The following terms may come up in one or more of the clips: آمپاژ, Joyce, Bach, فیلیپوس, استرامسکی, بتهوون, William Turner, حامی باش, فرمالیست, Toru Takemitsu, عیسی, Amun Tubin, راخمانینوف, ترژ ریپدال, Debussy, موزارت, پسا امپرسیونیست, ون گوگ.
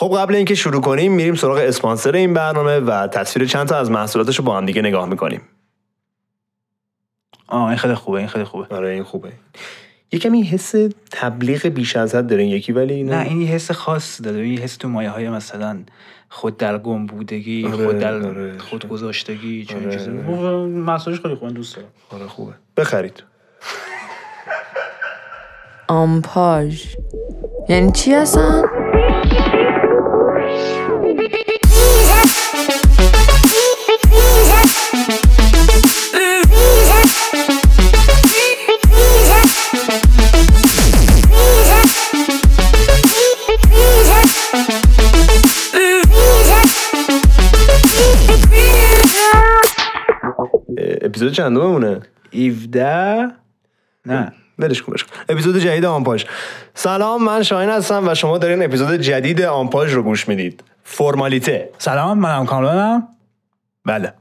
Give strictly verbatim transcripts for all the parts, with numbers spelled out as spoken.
خب قبل اینکه شروع کنیم میریم سراغ اسپانسر این برنامه و تصویر چند تا از محصولاتش رو با هم دیگه نگاه میکنیم. آه این خیلی خوبه، این خیلی خوبه. آره این خوبه. یکم این حس تبلیغ بیش از حد داره یکی، ولی اینو... نه این حس خاص داره، این حس تو مایه های مثلا خود در گم بودگی، آره، خود در آره، خود گذاشتگی، چه آره، چیزی. آره. محصولش خیلی خوبه دوستا. آره خوبه. بخرید. آمپاژ یعنی چی اصلا؟ اپیزود چندم مونه؟ هفده؟ نه بدش کن بدش کن. اپیزود جدید آمپاژ. سلام من شاهین هستم و شما دارین اپیزود جدید آمپاژ رو گوش میدید. فرمالیته. سلام منم کاملانم. بله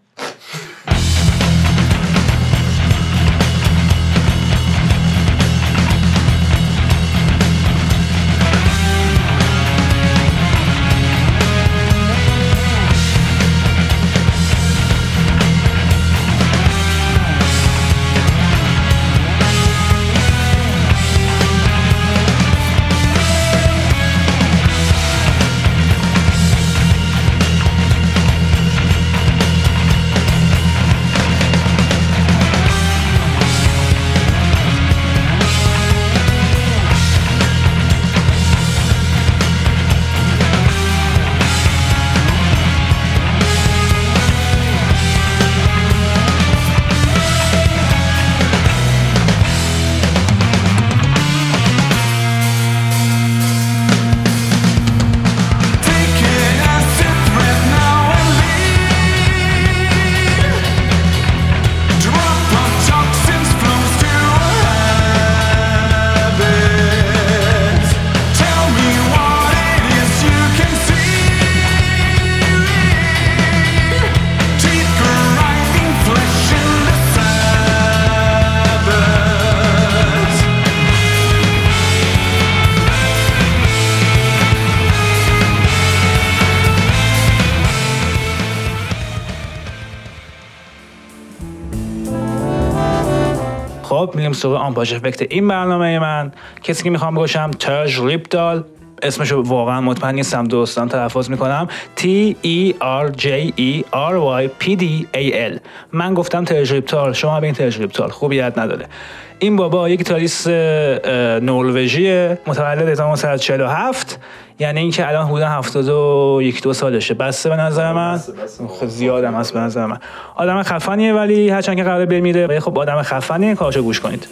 میلیم سوره آمپاژ افکت این برنامه من. کسی که میخوام بگوشم ترژ ریپدال، اسمشو واقعا مطمئن نیستم درستم تلفظ میکنم، T E R J E R Y P D A L. من گفتم ترژ ریپدال، شما بگین ترژ ریپدال، خوبیت نداره. این بابا یک گیتاریست نروژیه متولد هزار و نهصد و چهل و هفت، یعنی اینکه الان حدود هفتاد و یک دو سالشه. بسته به نظر من، زیادم هست به نظر من. آدم خفنیه ولی هرچند که قراره بمیره، ولی خب آدم خفنیه، کاراشو گوش کنید.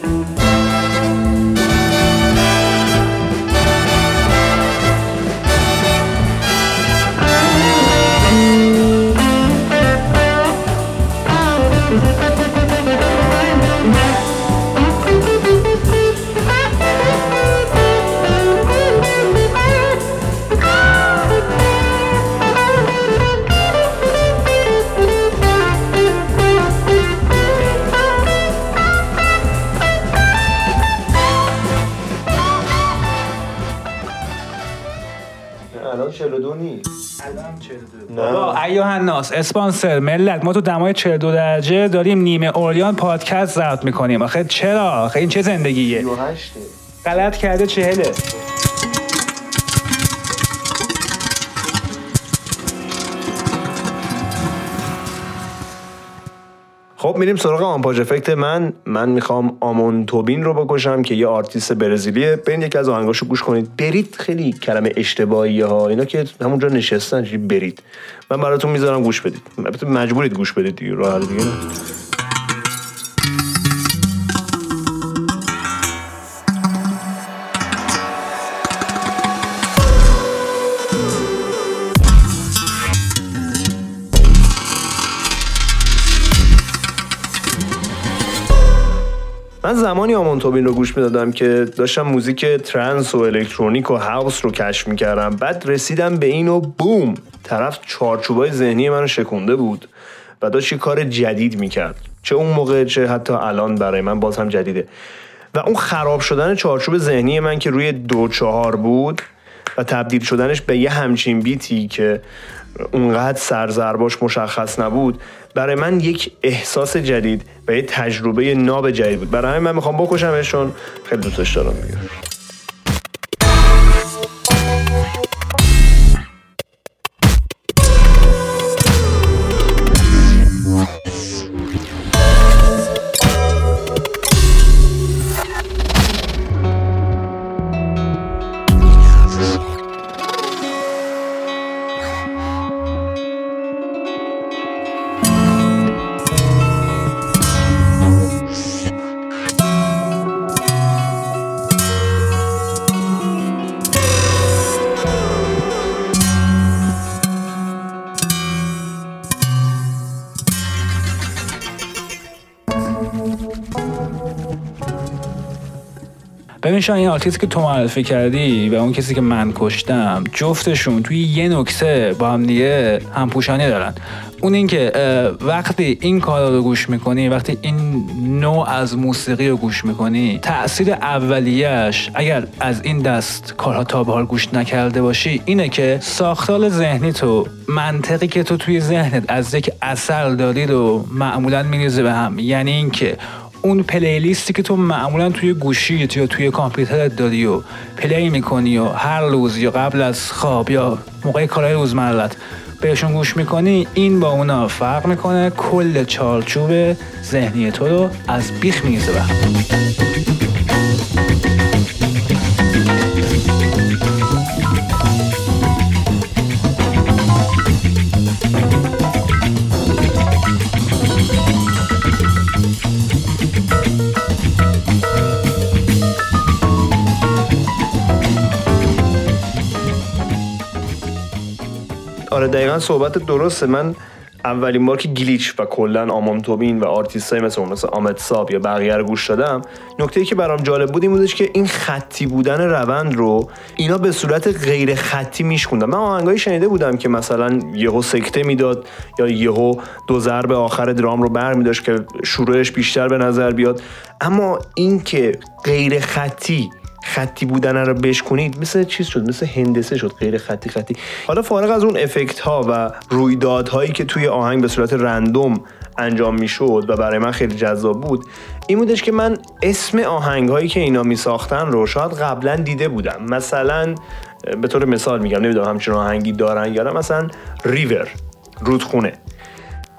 یوهاناس اسپانسر ملت. ما تو دمای چهل و دو درجه داریم نیمه اوریان پادکست ضبط میکنیم. آخه چرا؟ آخه این چه زندگیه؟ بیست و هشت غلط کرده چهل. خب میریم سراغ آمپاژ افکت من. من میخوام آمون توبین رو بکشم که یه آرتیست برزیلیه. برید یکی از آهنگاشو گوش کنید. برید خیلی کلمه اشتباهیه ها، اینا که همونجا نشستن چی برید. من براتون میذارم گوش بدید. مجبورید گوش بدید دیگه، راه دیگه نه. من زمانی آمون توبین رو گوش میدادم که داشتم موزیک ترنس و الکترونیک و هاوس رو کشف میکردم. بعد رسیدم به این و بوم، طرف چارچوبای ذهنی من رو شکنده بود و داشت یه کار جدید میکرد، چه اون موقع چه حتی الان برای من باز هم جدیده. و اون خراب شدن چارچوب ذهنی من که روی دو چهار بود و تبدیل شدنش به یه همچین بیتی که اونقدر سرزرباش مشخص نبود، برای من یک احساس جدید و یه تجربه ناب جدید بود. برای من میخوام بکشمشون، خیلی دوستش دارم میگم. شان این آرتیست که تو معرفی کردی و اون کسی که من کشتم، جفتشون توی یه نکته با هم دیگه همپوشانی دارن. اون این که وقتی این کارا رو گوش میکنی، وقتی این نوع از موسیقی رو گوش میکنی، تأثیر اولیش اگر از این دست کارها تا به حال گوش نکرده باشی اینه که ساختار ذهنی تو، منطقی که تو توی ذهنت از یک اثر داری رو معمولا میریزه به هم. یعنی اینکه اون پلیلیستی که تو معمولا توی گوشیت یا توی کامپیوترت داری و پلی میکنی و هر روز یا قبل از خواب یا موقع کارهای روزمره‌ات بهشون گوش میکنی، این با اونا فرق میکنه. کل چارچوب ذهنی تو رو از بیخ میزه. آره دقیقا صحبت درسته. من اولین بار که گلیچ و کلن آمون توبین و آرتیستای مثل اون مثل آمد ساب یا بقیه رو گوش دادم، نکته‌ای که برام جالب بود این بودش که این خطی بودن روند رو اینا به صورت غیر خطی میشکوندن. من آهنگایی شنیده بودم که مثلا یهو سکته میداد یا یهو دو ضرب آخر درام رو بر میداشت که شروعش بیشتر به نظر بیاد، اما این که غیر خطی خطی بودن رو بشکنید مثل چیز شد، مثل هندسه شد، غیر خطی خطی. حالا فارغ از اون افکت ها و رویدادهایی که توی آهنگ به صورت رندوم انجام میشد و برای من خیلی جذاب بود، این بودش که من اسم آهنگ هایی که اینا می ساختن رو شاید قبلا دیده بودم. مثلا به طور مثال میگم، نمیدونم همچین آهنگی دارن یا نه، مثلا ریور، رودخونه.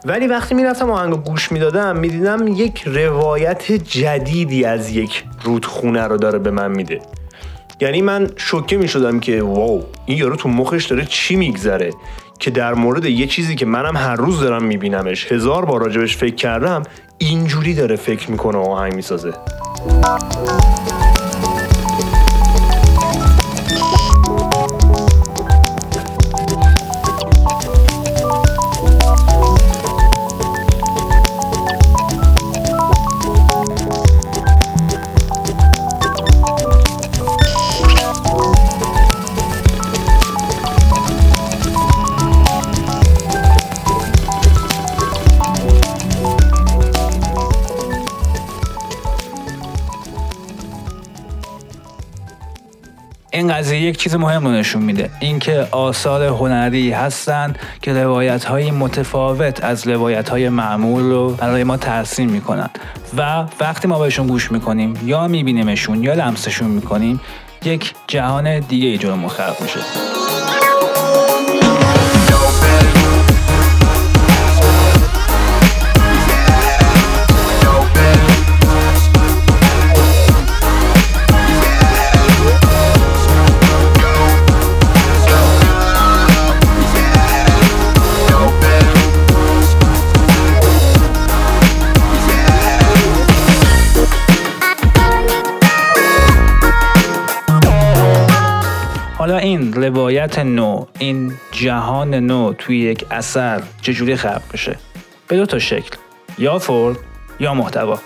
ولی وقتی میرفتم آهنگو گوش میدادم میدیدم یک روایت جدیدی از یک رودخونه رو داره به من میده. یعنی من شوکه میشدم که واو، این یارو تو مخش داره چی میگذره که در مورد یه چیزی که منم هر روز دارم میبینمش، هزار بار راجبش فکر کردم، اینجوری داره فکر میکنه و آهنگ میسازه. این قضیه یک چیز مهم رو نشون میده، اینکه آثار هنری هستن که روایت‌های متفاوت از روایت‌های معمول رو برای ما ترسیم میکنن و وقتی ما بهشون گوش میکنیم یا میبینیمشون یا لمسشون میکنیم، یک جهان دیگه ای جلومون خلق میشه. این روایت نو، این جهان نو توی یک اثر چجوری خلق میشه؟ به دو تا شکل، یا فرم یا محتوا.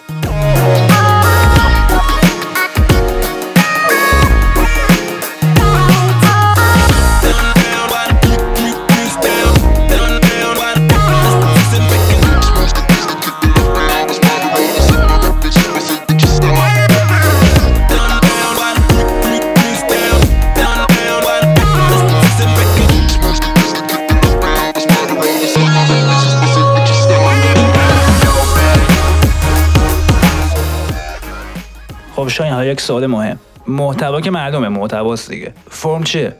خب شاید حالا یک سوال مهم، محتوا که معلومه محتواست دیگه، فرم چیه؟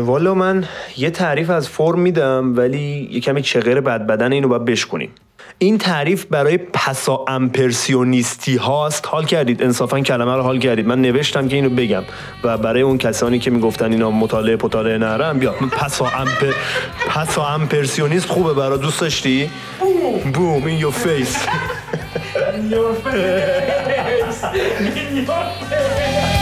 والا من یه تعریف از فرم میدم ولی یه کمی چغیر بد بدن اینو باید بشکنیم. این تعریف برای پسا امپرسیونیستی هاست. حال کردید انصافا کلمه رو حال کردید، من نوشتم که اینو بگم و برای اون کسانی که میگفتن اینا مطالعه پطالعه نرم بیا پسا امپر پسا امپرسیونیست خوبه برای دوست داشتی؟ بوم این یور فیس این یور فیس این یور فیس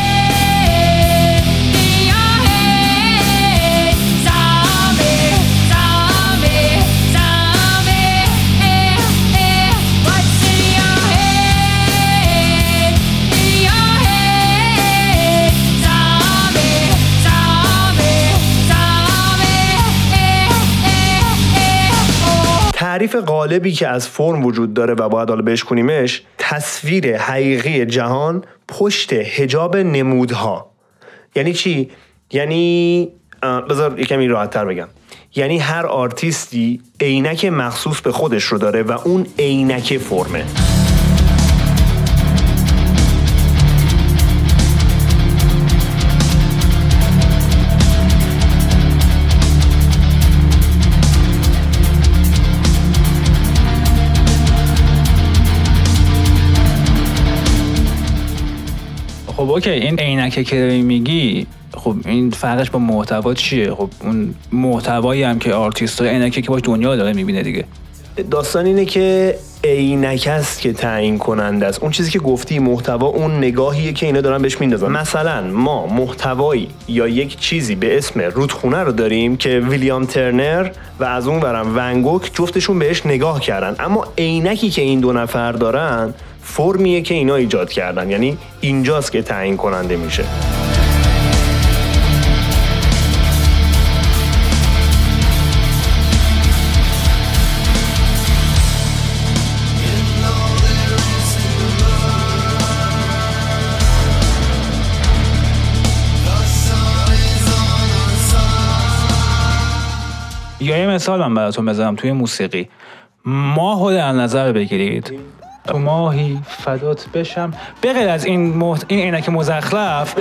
تعریف غالبی که از فرم وجود داره و باید حالا بهش کنیمش، تصویر حقیقی جهان پشت حجاب نمودها. یعنی چی؟ یعنی بذار یه کمی راحت تر بگم، یعنی هر آرتیستی عینک مخصوص به خودش رو داره و اون عینک فرمه. خب اوکی، این عینکه که میگی خب این فرقش با محتوا چیه؟ خب اون محتوایی هم که آرتیست داره عینکه که باش دنیا داره میبینه دیگه. داستان اینه که عینکه است که تعیین کننده است. اون چیزی که گفتی محتوا اون نگاهیه که اینا دارن بهش میندازن. مثلا ما محتوایی یا یک چیزی به اسم رودخونه رو داریم که ویلیام ترنر و از اون برم ون گوگ جفتشون بهش نگاه کردن، اما عینکی که این دو نفر دارن فرمیه که اینا ایجاد کردن، یعنی اینجاست که تعیین کننده میشه. یا یه مثال هم براتون بذارم توی موسیقی. ماهو در نظر بگیرید، تو ماهی فدات بشم، بغیر از این محت... این عینک مزخرف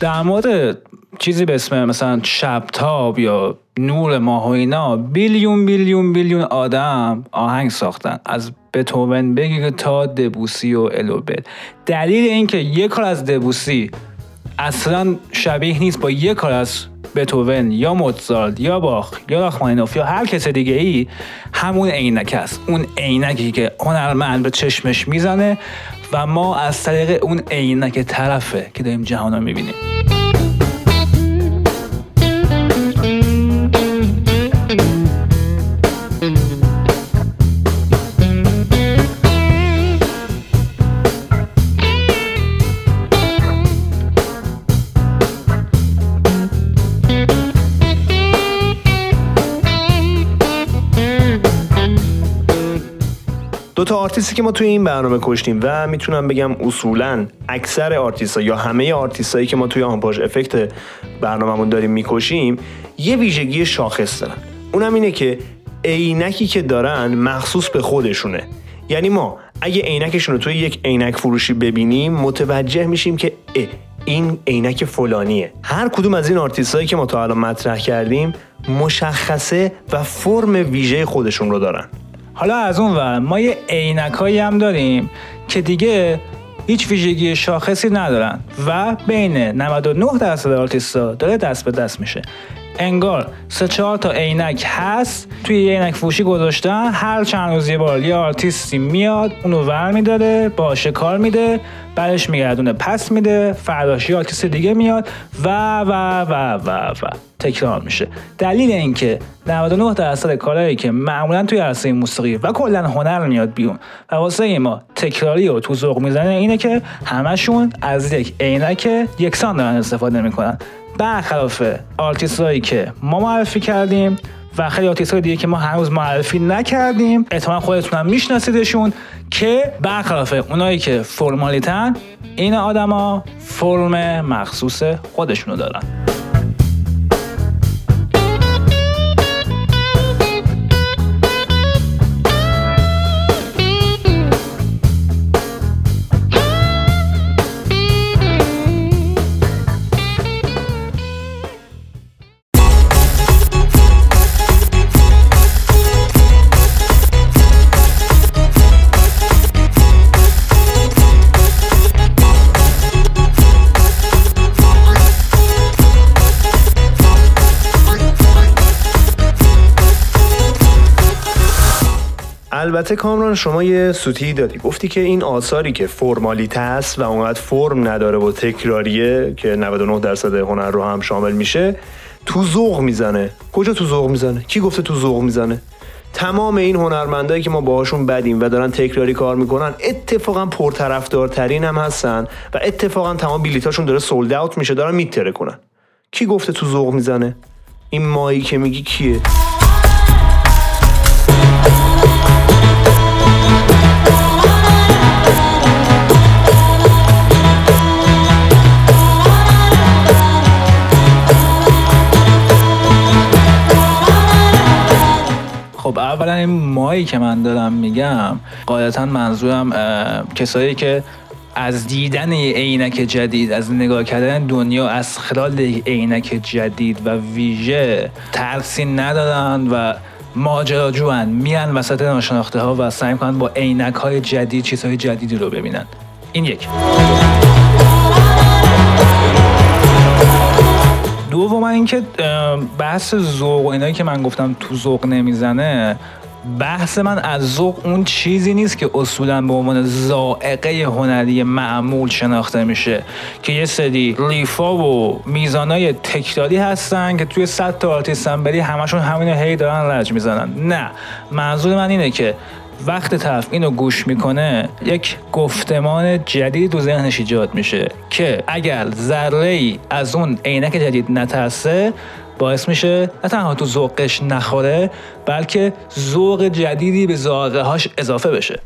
در مورد چیزی به اسم مثلا شبتاب یا نور ماه و اینا بیلیون بیلیون بیلیون آدم آهنگ ساختن، از بتهوون بگیر تا دبوسی و الوبل. دلیل این که یک کار از دبوسی اصلا شبیه نیست با یک کار از بتهوون یا موزارت یا باخ یا راخمانینوف یا هر کس دیگه ای، همون عینک است. اون عینکی که هنرمند به چشمش میزنه و ما از طریق اون عینک طرفه که داریم جهان رو میبینیم. دوتا آرتیستی که ما توی این برنامه کشتیم و میتونم بگم اصولاً اکثر آرتیستا یا همه آرتیستایی که ما توی آمپاژ افکت برنامه‌مون داریم میکشیم یه ویژگی شاخص دارن، اونم اینه که عینکی که دارن مخصوص به خودشونه. یعنی ما اگه عینکشون رو توی یک عینک فروشی ببینیم متوجه میشیم که اه این عینک فلانیه. هر کدوم از این آرتیستایی که ما تا الان مطرح کردیم مشخصه و فرم ویژه خودشون رو دارن. حالا از اون ور ما یه عینکایی هم داریم که دیگه هیچ ویژگی شاخصی ندارن و بین نود و نه درصد آرتیستا داره دست به دست میشه. انگار سه چهار تا عینک هست توی یه عینک فروشی گذاشتن، هر چند روز یه بار یه آرتیستی میاد اونو ور میداره، باشه کار میده، بعدش میگردونه پس میده، فرداش یه آرتیست دیگه میاد و و و و و, و. تکرار میشه. دلیل این که نود و نه درصد کارهایی که معمولا توی عرصه موسیقی و کلا هنر میاد بیرون و واسه ما تکراری و تو ذوق میزنه اینه که همشون از یک عینک یکسان دارن استفاده میکنن، برخلاف آرتیستایی که ما معرفی کردیم و خیلی آرتیست‌های دیگه که ما هنوز معرفی نکردیم، احتمالاً خودتون هم میشناسیدشون، که برخلاف اونایی که فرمالیتن، این آدما فرم مخصوص خودشونو دارن. البته کامران شما یه سوتی دادی، گفتی که این آثاری که فرمالیته است و اونقدر فرم نداره و تکراریه که نود و نه درصد هنر رو هم شامل میشه، تو ذوق میزنه. کجا تو ذوق میزنه؟ کی گفته تو ذوق میزنه؟ تمام این هنرمندایی که ما باهاشون بدیم و دارن تکراری کار میکنن اتفاقا پرطرفدارترین هم هستن و اتفاقا تمام بلیتاشون داره سولد اوت میشه، دارن میتره کنن. کی گفته تو ذوق میزنه؟ این مایی که میگی کیه؟ خب اولا این مایی که من دارم میگم غالبا منظورم کسایی که از دیدن عینک جدید، از نگاه کردن دنیا از خلال عینک جدید و ویژه ترسی ندارن و ماجراجوان، میان وسط ناشناخته ها و سعی میکنن با عینک های جدید چیزهای جدیدی رو ببینن. این یک. دوم اینکه بحث ذوق، اینایی که من گفتم تو ذوق نمیزنه، بحث من از ذوق اون چیزی نیست که اصولا به عنوان ذائقه هنری معمول شناخته میشه، که یه سری ریفا و میزانای تکراری هستن که توی صد تا آرتیست هم بری همشون همینو هی دارن رج میزنن. نه، منظور من اینه که وقتی طرف اینو گوش میکنه یک گفتمان جدید تو ذهنش ایجاد میشه که اگر ذره‌ای از اون عینک جدید نترسه باعث میشه نه تنها تو ذوقش نخوره بلکه ذوق جدیدی به ذائقه هاش اضافه بشه.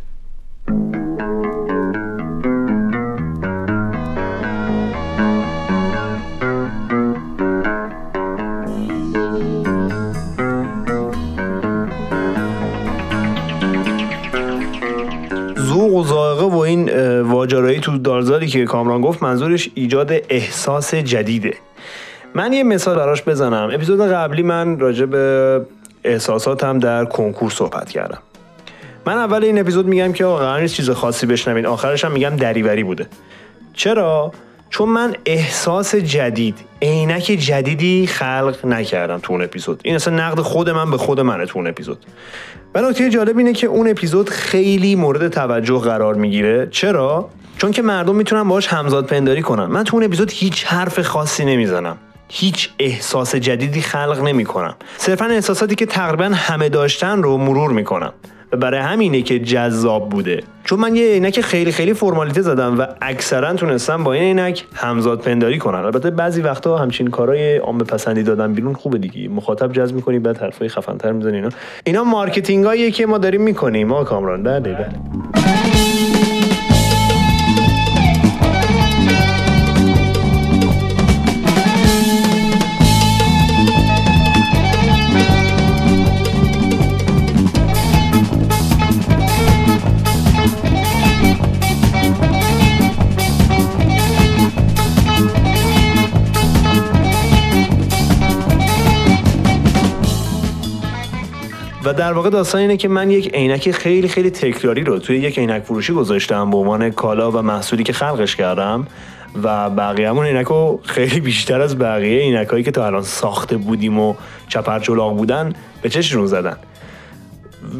واجرایی تو دارزاری که کامران گفت منظورش ایجاد احساس جدیده. من یه مثال براش بزنم. اپیزود قبلی من راجع به احساساتم در کنکور صحبت کردم. من اول این اپیزود میگم که قرار نیست چیز خاصی بشنوین، آخرش هم میگم دریوری بوده. چرا؟ چون من احساس جدید، عینک جدیدی خلق نکردم تو اون اپیزود. این اصلا نقد خود من به خود منه تو اون اپیزود. و نکته جالب اینه که اون اپیزود خیلی مورد توجه قرار میگیره. چرا؟ چون که مردم میتونن باهاش همزاد پنداری کنن. من تو اون اپیزود هیچ حرف خاصی نمیزنم، هیچ احساس جدیدی خلق نمیکنم، صرفا احساساتی که تقریبا همه داشتن رو مرور میکنم. برای همینه که جذاب بوده، چون من یه عینک خیلی خیلی فرمالیته زدم و اکثرا تونستم با این عینک همزاد پنداری کنن. البته بعضی وقتا همچین کارهای عامه پسندی دادن بیرون خوبه دیگه، مخاطب جذب می‌کنی بعد حرفای خفن‌تر می‌زنی. اینا اینا مارکتینگاییه که ما داریم می‌کنیم. ما کامران بله بله و در واقع داستان اینه که من یک عینک خیلی خیلی تکراری رو توی یک عینک فروشی گذاشتم به عنوان کالا و محصولی که خلقش کردم و بقیه‌مون عینکو خیلی بیشتر از بقیه عینکایی که تا الان ساخته بودیم و چپرچلاق بودن به چشمون زدن.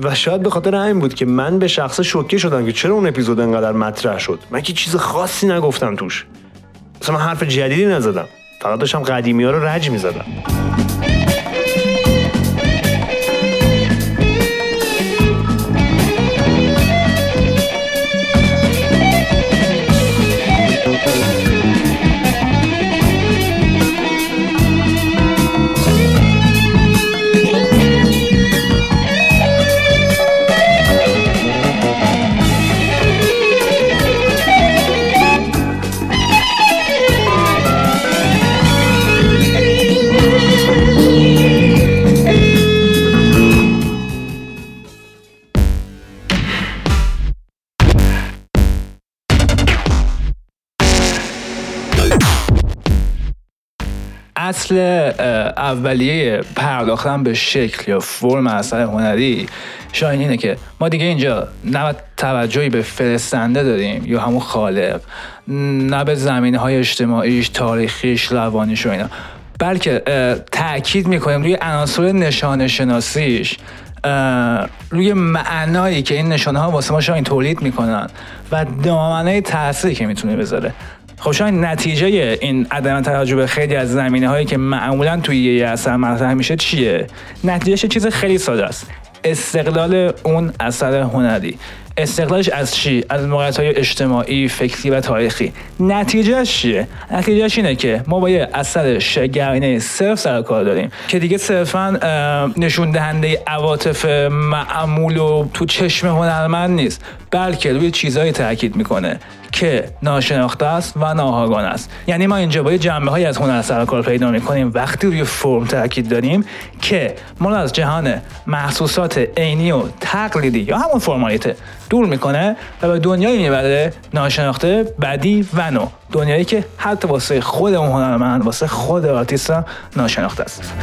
و شاید به خاطر همین بود که من به شخص شوکه شدم که چرا اون اپیزود انقدر مطرح شد. من که چیز خاصی نگفتم توش، اصلا من حرف جدیدی نزدم، فقط داشتم قدیمی‌ها رو رج می‌زدم. اصل اولیه پرداختن به شکل یا فرم اثر هنری شاید اینه که ما دیگه اینجا نه توجهی به فرستنده داریم یا همون خالق، نه به زمینه‌های اجتماعیش، تاریخیش، روانیش و اینا، بلکه تأکید میکنیم روی عناصر نشانه شناسیش، روی معنایی که این نشانه‌ها واسه ما شاید تولید میکنن و دامنه تأثیری که میتونه بذاره. خب شاید نتیجه این عدم توجه به خیلی از زمینه‌هایی که معمولاً توی یه اثر مطرح میشه چیه؟ نتیجهش چیز خیلی ساده است. استقلال اون اثر هنری. استقلالش از چی؟ از موقعیت‌های اجتماعی، فکری و تاریخی. نتیجهش چیه؟ نتیجهش اینه که ما با یه اثر شگرف‌انگیز صرف سر کار داریم که دیگه صرفاً نشون دهنده عواطف معمول و تو چشم هنرمند نیست، بلکه روی چیزایی تاکید میکنه که ناشناخته است و ناهاگان است. یعنی ما اینجا با یه جنبه‌هایی از هنر سر کار پیدا می‌کنیم وقتی روی فرم تاکید داریم که ما از جهان محسوسات عینی و تقلیدی یا همون فرمالیته دور میکنه و به دنیایی میبره ناشناخته، بدی و نو، دنیایی که حتی واسه خود اون هنرمند، واسه خود آرتیست ناشناخته است.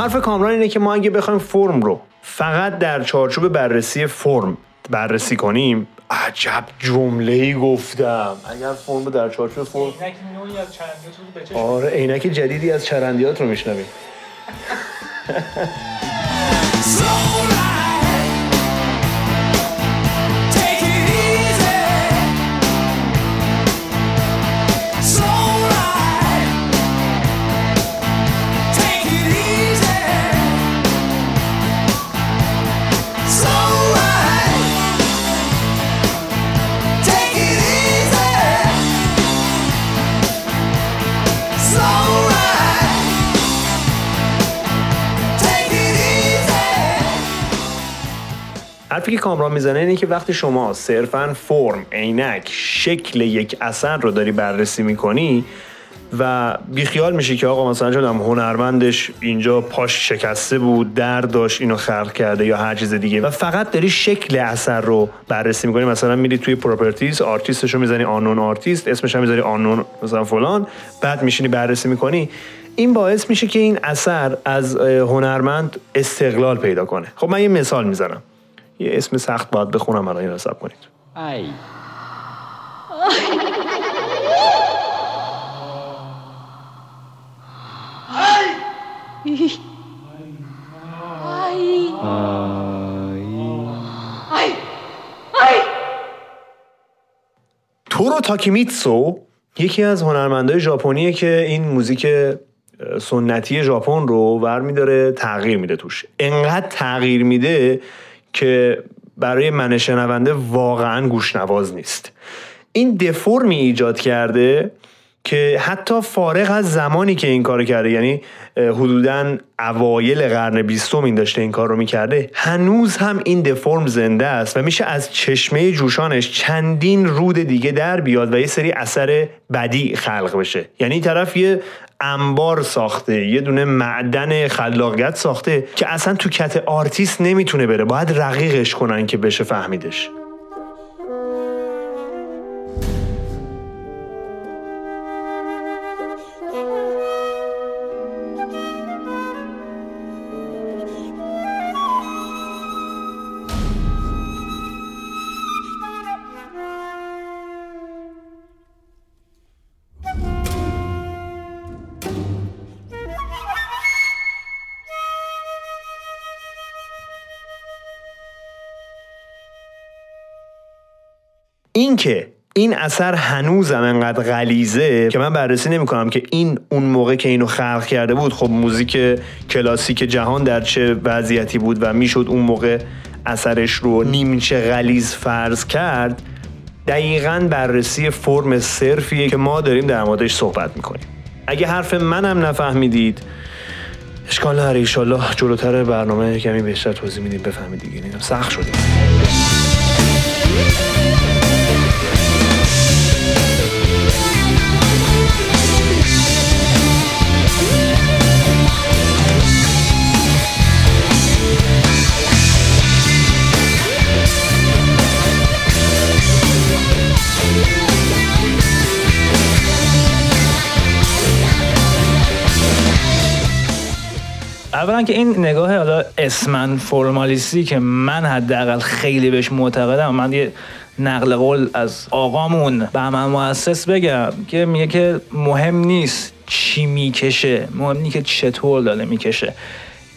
حرف کامران اینه که ما اگه بخوایم فرم رو فقط در چارچوب بررسی فرم بررسی کنیم، عجب جمله‌ای گفتم، اگر فرم رو در چارچوب فرم، عینک نوعی از چرندیات رو بچشیم. آره، عینک جدیدی از چرندیات رو میشنویم. حرفی که کامران میزنه اینه که وقتی شما صرفاً فرم، عینک، شکل یک اثر رو داری بررسی میکنی و بیخیال میشی که آقا مثلا چون هنرمندش اینجا پاش شکسته بود، درد داشت، اینو خلق کرده یا هر چیز دیگه، و فقط داری شکل اثر رو بررسی میکنی. مثلا میری توی پراپرتیز آرتیستشو میزنی آنون آرتیست، اسمش هم میذاری آنون مثلا فلان، بعد میشینی بررسی میکنی. این باعث میشه که این اثر از هنرمند استقلال پیدا کنه. خب من یه مثال میزنم، یه اسم سخت باید بخونم، الان این رو حساب کنید. ای ای ای ای ای تورو تاکیمیتسو یکی از هنرمندای ژاپنیه که این موزیک سنتی ژاپن رو برمی داره تغییر میده توش. انقدر تغییر میده که برای من شنونده واقعا گوشنواز نیست. این دفرمی ایجاد کرده که حتی فارغ از زمانی که این کارو کرده، یعنی حدوداً اوایل قرن بیستم این داشته این کار رو میکرده، هنوز هم این دفرم زنده است و میشه از چشمه جوشانش چندین رود دیگه در بیاد و یه سری اثر بدیع خلق بشه. یعنی این طرف یه انبار ساخته، یه دونه معدن خلاقیت ساخته که اصلا تو کت آرتیست نمیتونه بره، باید رقیقش کنن که بشه فهمیدش. این که این اثر هنوزم انقدر غلیظه که من بررسی نمی کنم که این اون موقع که اینو خلق کرده بود خب موزیک کلاسیک جهان در چه وضعیتی بود و میشد اون موقع اثرش رو نیمچه غلیظ فرض کرد، دقیقاً بررسی فرم صرفیه که ما داریم در موردش صحبت میکنیم. اگه حرف منم نفهمیدید اشکال نداره، انشالله جلوتر برنامه کمی بیشتر توضیح میدیم بفهمید دیگه، اینم سخت شده. اولا که این نگاه حالا اسمن فرمالیستی که من حداقل خیلی بهش معتقدم، من یه نقل قول از آقامون به من مؤسس بگم که میگه که مهم نیست چی میکشه، مهم نیست که چطور داره میکشه.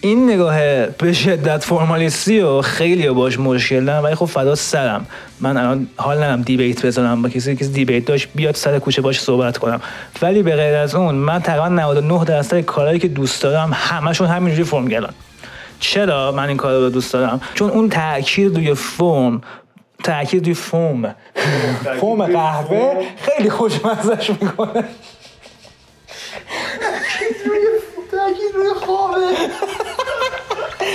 این نگاه به شدت فرمالیستی و خیلی باش مشکل دارم، ولی خب فدا سرم، من الان حال ندارم دیبیت بزنم با کسی که دیبیت داشت بیاد سر کوچه باش صحبت کنم، ولی به غیر از اون من تقریبا نود و نه درصد کارهایی که دوست دارم همشون همینجوری فرمگران. چرا من این کارو دوست دارم؟ چون اون تاکید روی فرم، تاکید روی فرم فرم قهوه خیلی خوشمزش میکنه. تاکید روی خامه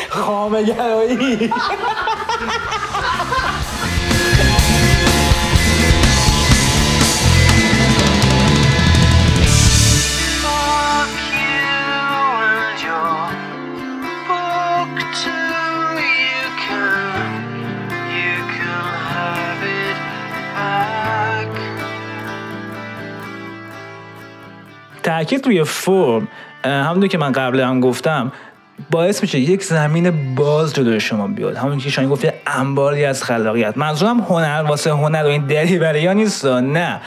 خامه گرایی. تاکید روی فرم همونطور که من قبل هم گفتم باعث میشه یک زمین باز جلوی شما بیاد، همون که شما گفت یه انباری از خلاقیت. منظورم هنر واسه هنر و این دریوری ها نیست، نه،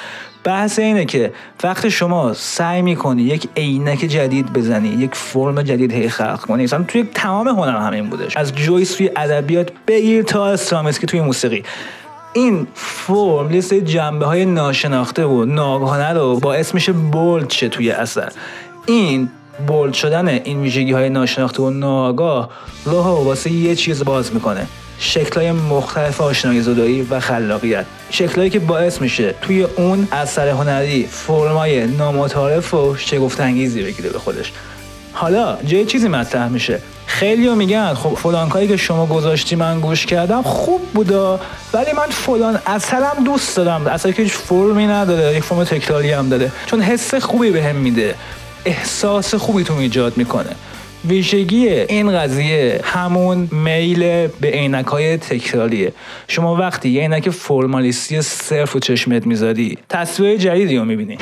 بحث اینه که وقتی شما سعی میکنی یک عینک جدید بزنی، یک فرم جدید هی خلق کنی، مثلا توی تمام هنر همین بودش، از جویس توی ادبیات بگیر تا استرامسکی توی موسیقی، این فرم لیست جنبه‌های ناشناخته و ناگهانه رو باعث میشه بولد شه توی اثر. این بولد شدن این ویژگی های ناشناخته و ناآگاه راه واسه یه چیز باز میکنه، شکل‌های مختلف آشنایی زدایی و خلاقیت، شکل‌هایی که باعث میشه توی اون اثر هنری فرمای نامتعارف و شگفت‌انگیزی بگیره به خودش. حالا جای چیزی مطرح میشه، خیلی‌ها میگن خب فلان کاری که شما گذاشتی من گوش کردم خوب بودا، ولی من فلان اثرم دوست دارم، اثری که هیچ فرمی نداره، یک فرم تکراری هم داره، چون حس خوبی بهم میده، احساس خوبی تو ایجاد میکنه. ویژگی این قضیه همون میل به عینک‌های تکراریه. شما وقتی یه عینک فرمالیستی صرف رو چشمت میذاری تصویر جدیدی رو میبینی.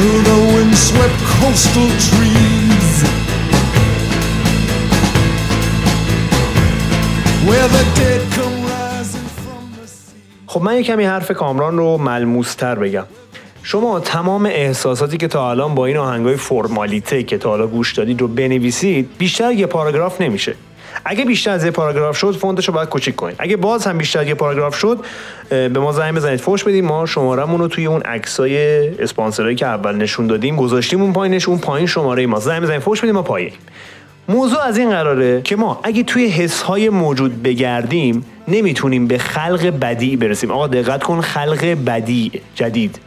Through the windswept coastal trees, where the dead come rising from the sea. خب من یه کمی حرف کامران رو ملموس‌تر بگم. شما تمام احساساتی که تا الان با این آهنگای فرمالیته که تا الان گوش دادید رو بنویسید، بیشتر یه پاراگراف نمیشه. اگه بیشتر از یه پاراگراف شد فونتشو باید کوچیک کنید. اگه باز هم بیشتر از یه پاراگراف شد به ما زنگ بزنید، فوش بدید. ما شمارهمون رو توی اون عکسای اسپانسرایی که اول نشون دادیم گذاشتیم اون پایینش، اون پایین شماره ما، زنگ بزنید فوش بدید ما پایین. موضوع از این قراره که ما اگه توی حس‌های موجود بگردیم نمیتونیم به خلق بدیع برسیم. آقا دقت کن، خلق بدیع جدید.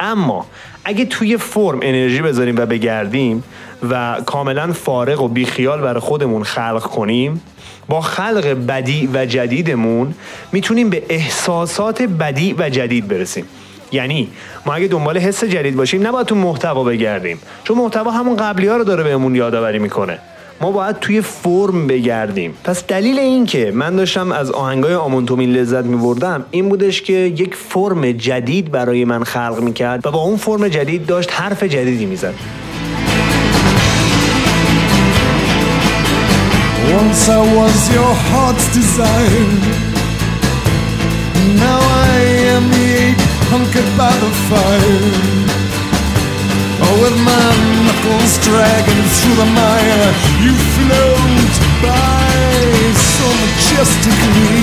اما اگه توی فرم انرژی بذاریم و بگردیم و کاملا فارغ و بیخیال برای خودمون خلق کنیم، با خلق بدیع و جدیدمون میتونیم به احساسات بدیع و جدید برسیم. یعنی ما اگه دنبال حس جدید باشیم نباید تو محتوا بگردیم، چون محتوا همون قبلی‌ها رو داره بهمون یادآوری میکنه. ما باید توی فرم بگردیم. پس دلیل این که من داشتم از آهنگای آمون توبین لذت می‌بردم این بودش که یک فرم جدید برای من خلق می‌کرد و با اون فرم جدید داشت حرف جدیدی می‌زد. Once I was your heart's design. Now I am the ache hunkered by the fire. Oh, with my knuckles dragging through the mire, you float by so majestically.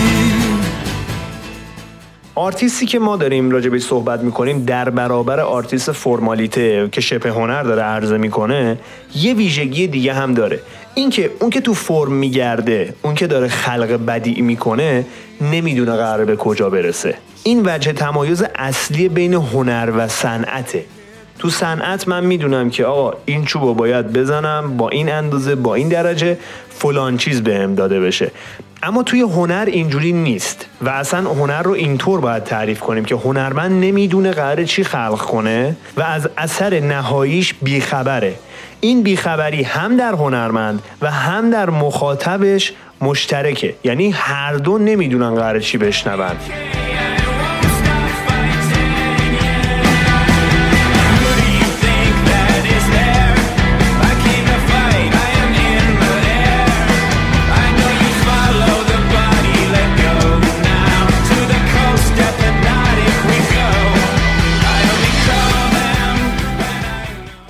آرتیستی که ما داریم راجبش صحبت میکنیم در برابر آرتیست فرمالیته که شبه هنر داره عرضه میکنه، یه ویژگی دیگه هم داره. این که اون که تو فرم میگرده، اون که داره خلق بدیع میکنه، نمیدونه قراره به کجا برسه. این وجه تمایز اصلی بین هنر و صنعته. تو صنعت من میدونم که آقا این چوبو باید بزنم با این اندازه، با این درجه، فلان چیز بهم داده بشه. اما توی هنر اینجوری نیست و اصلا هنر رو اینطور باید تعریف کنیم که هنرمند نمیدونه قراره چی خلق کنه و از اثر نهاییش بیخبره. این بیخبری هم در هنرمند و هم در مخاطبش مشترکه، یعنی هر دو نمیدونن قراره چی بشنون.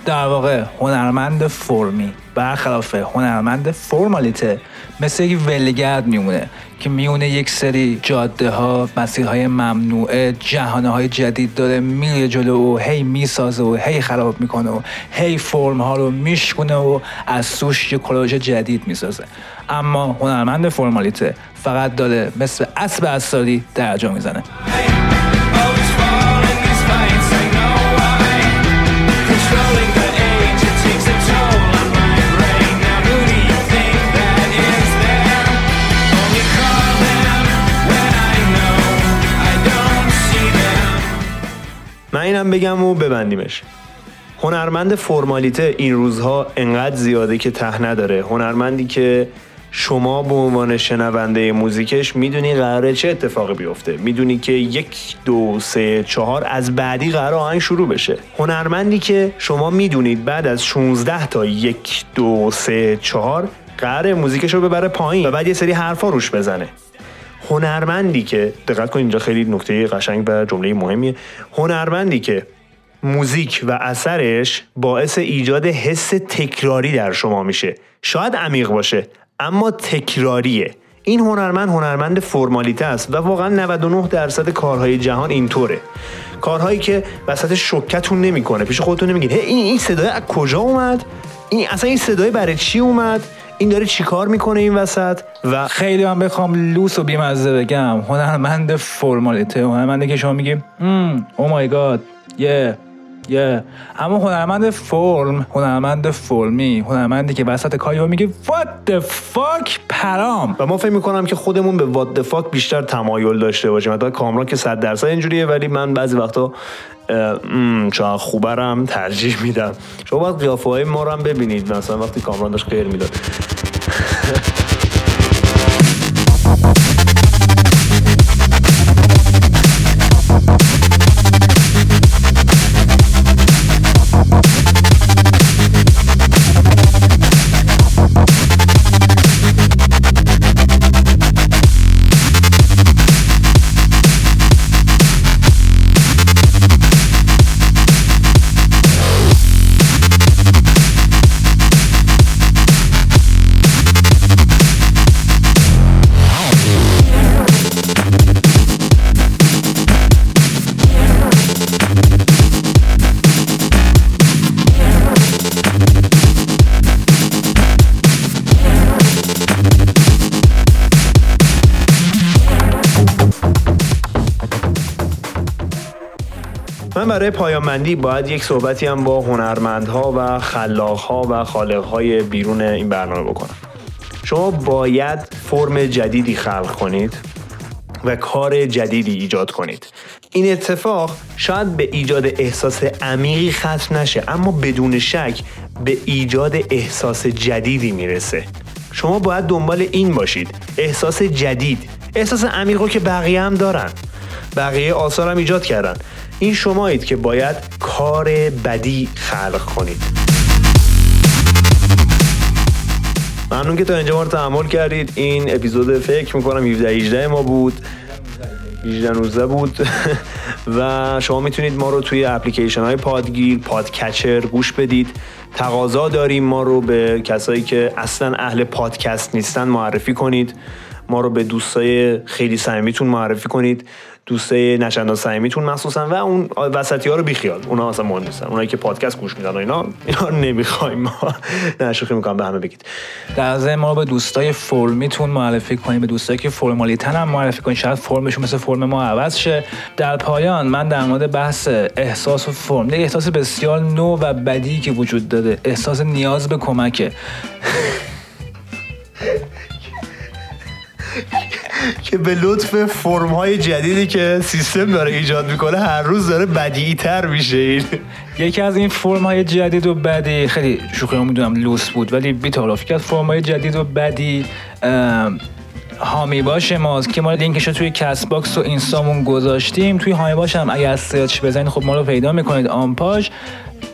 در واقع هنرمند فرمی برخلاف هنرمند فرمالیته مثل یک ولگرد میمونه که میونه یک سری جاده ها، مسیرهای ممنوعه، جهانه های جدید داره میره جلو و هی میسازه و هی خراب میکنه و هی فرم ها رو میشکونه و از سوش یک کلاژ جدید میسازه. اما هنرمند فرمالیته فقط داره مثل اسب اساری درجا میزنه. من اینم بگم و ببندیمش. هنرمند فرمالیته این روزها انقدر زیاده که ته نداره. هنرمندی که شما به عنوان شنونده موزیکش میدونی قراره چه اتفاقی بیفته، میدونی که یک دو سه چهار از بعدی قراره آهنگ شروع بشه. هنرمندی که شما میدونید بعد از شانزده تا یک دو سه چهار قراره موزیکش رو ببره پایین و بعد یه سری حرفا روش بزنه. هنرمندی که دقت کن، اینجا خیلی نکته قشنگ و جمله مهمیه، هنرمندی که موزیک و اثرش باعث ایجاد حس تکراری در شما میشه، شاید عمیق باشه اما تکراریه، این هنرمند هنرمند فرمالیته است و واقعا نود و نه درصد کارهای جهان اینطوره. کارهایی که وسط شکتون نمیکنه، پیش خودتون نمیگید این این صدای از کجا اومد، این اصلا این صدای برای چی اومد، این داره چی کار میکنه این وسط. و خیلی هم بخوام لوس و بیمزه بگم، هنرمند فرمالیته هنرمنده که شما میگیم او مای گاد یه یه اما هنرمند فرم، هنرمند فرمی، هنرمندی که وسط کاری ها میگه what the fuck پرام. و ما فکر میکنم که خودمون به what the fuck بیشتر تمایل داشته باشیم. حتی کامران که صد درصد اینجوریه، ولی من بعضی وقتا چون خوبرم ترجیح میدم. شما باید قیافه های ما رو هم ببینید، مثلا وقتی کامران داشت غیر میداد. من برای پایان‌بندی باید یک صحبتی هم با هنرمندها و خلاق‌ها و خالق‌های بیرون این برنامه بکنم. شما باید فرم جدیدی خلق کنید و کار جدیدی ایجاد کنید. این اتفاق شاید به ایجاد احساس عمیقی ختم نشه، اما بدون شک به ایجاد احساس جدیدی میرسه. شما باید دنبال این باشید، احساس جدید، احساس عمیقو که بقیه هم دارن، بقیه آثار هم ایجاد کردن. این شمایید که باید کار بدی خلق کنید. ممنون که تا اینجا ما رو تحمل کردید. این اپیزود فکر میکنم هفده هجده ما بود، هجده نوزده بود و شما میتونید ما رو توی اپلیکیشن های پادگیر، پادکچر گوش بدید. تقاضا داریم ما رو به کسایی که اصلا اهل پادکست نیستن معرفی کنید، ما رو به دوستای خیلی صمیمیتون معرفی کنید، دوستای نشناس صمیمیتون مخصوصا، و اون وسطی‌ها رو بیخیال، اونا اصلا مهم نیستن، اونایی که پادکست گوش میدن و اینا اینا نمیخوایم ما. نه شوخی میکنم، به همه بگید. درازه ما رو به دوستای فرمیتون معرفی کنید، به دوستایی که فرمالیتن هم معرفی کنید، شاید فرمشون مثل فرم ما عوض شه. در پایان من در مورد بحث احساس و فرم، یه احساس بسیار نو و بدی که وجود داره، احساس نیاز به کمکه. که به لطف فرم‌های جدیدی که سیستم داره ایجاد میکنه هر روز داره بدیع‌تر میشه. یکی از این فرم‌های جدید و بدی، خیلی شوخی میدونم لوس بود ولی بی‌تعارف کرد، فرم‌های جدید و بدی حامی باش ماست که ما لینکش رو توی کست باکس و اینستامون گذاشتیم. توی حامی باش هم اگر سرچ بزنید خب ما رو پیدا میکنید، آمپاژ.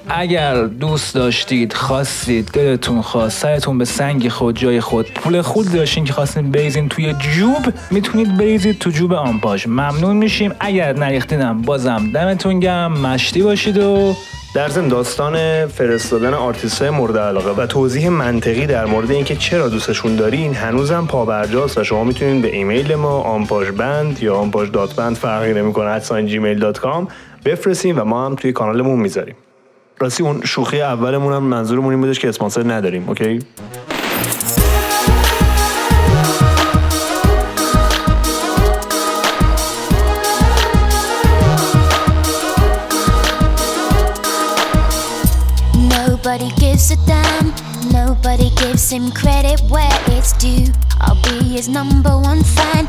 اگر دوست داشتید، خواستید، دلتون خواست، سرتون به سنگ خود، جای خود، پول خود داشتین که خواستین بریزین توی جوب، میتونید بریزید تو جوب آمپاژ. ممنون میشیم. اگر نریختینم بازم دمتون گرم، مشتی باشید. و در ضمن داستان فرستادن آرتیست‌های مورد علاقه و توضیح منطقی در مورد اینکه چرا دوستشون دارین هنوزم پابرجاست و شما میتونید به ایمیل ما ampajband یا ampaj.band فرقی نمیکنه at gmail dot com بفرستین و ما هم توی کانالمون میذاریم. راستی اون شوخی اولمون هم منظورمون این بودش که اسپانسر نداریم، اوکی؟ Nobody gives a damn, nobody gives him credit where it's due. I'll be his number one fan,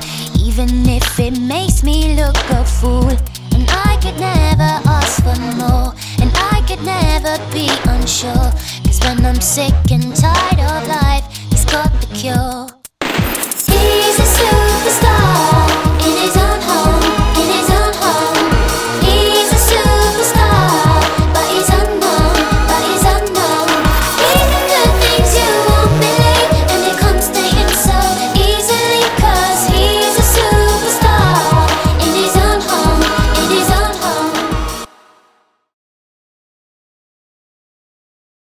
even if it makes me look a fool. And I could never ask for more, and I could never be unsure, 'cause when I'm sick and tired of life, he's got the cure.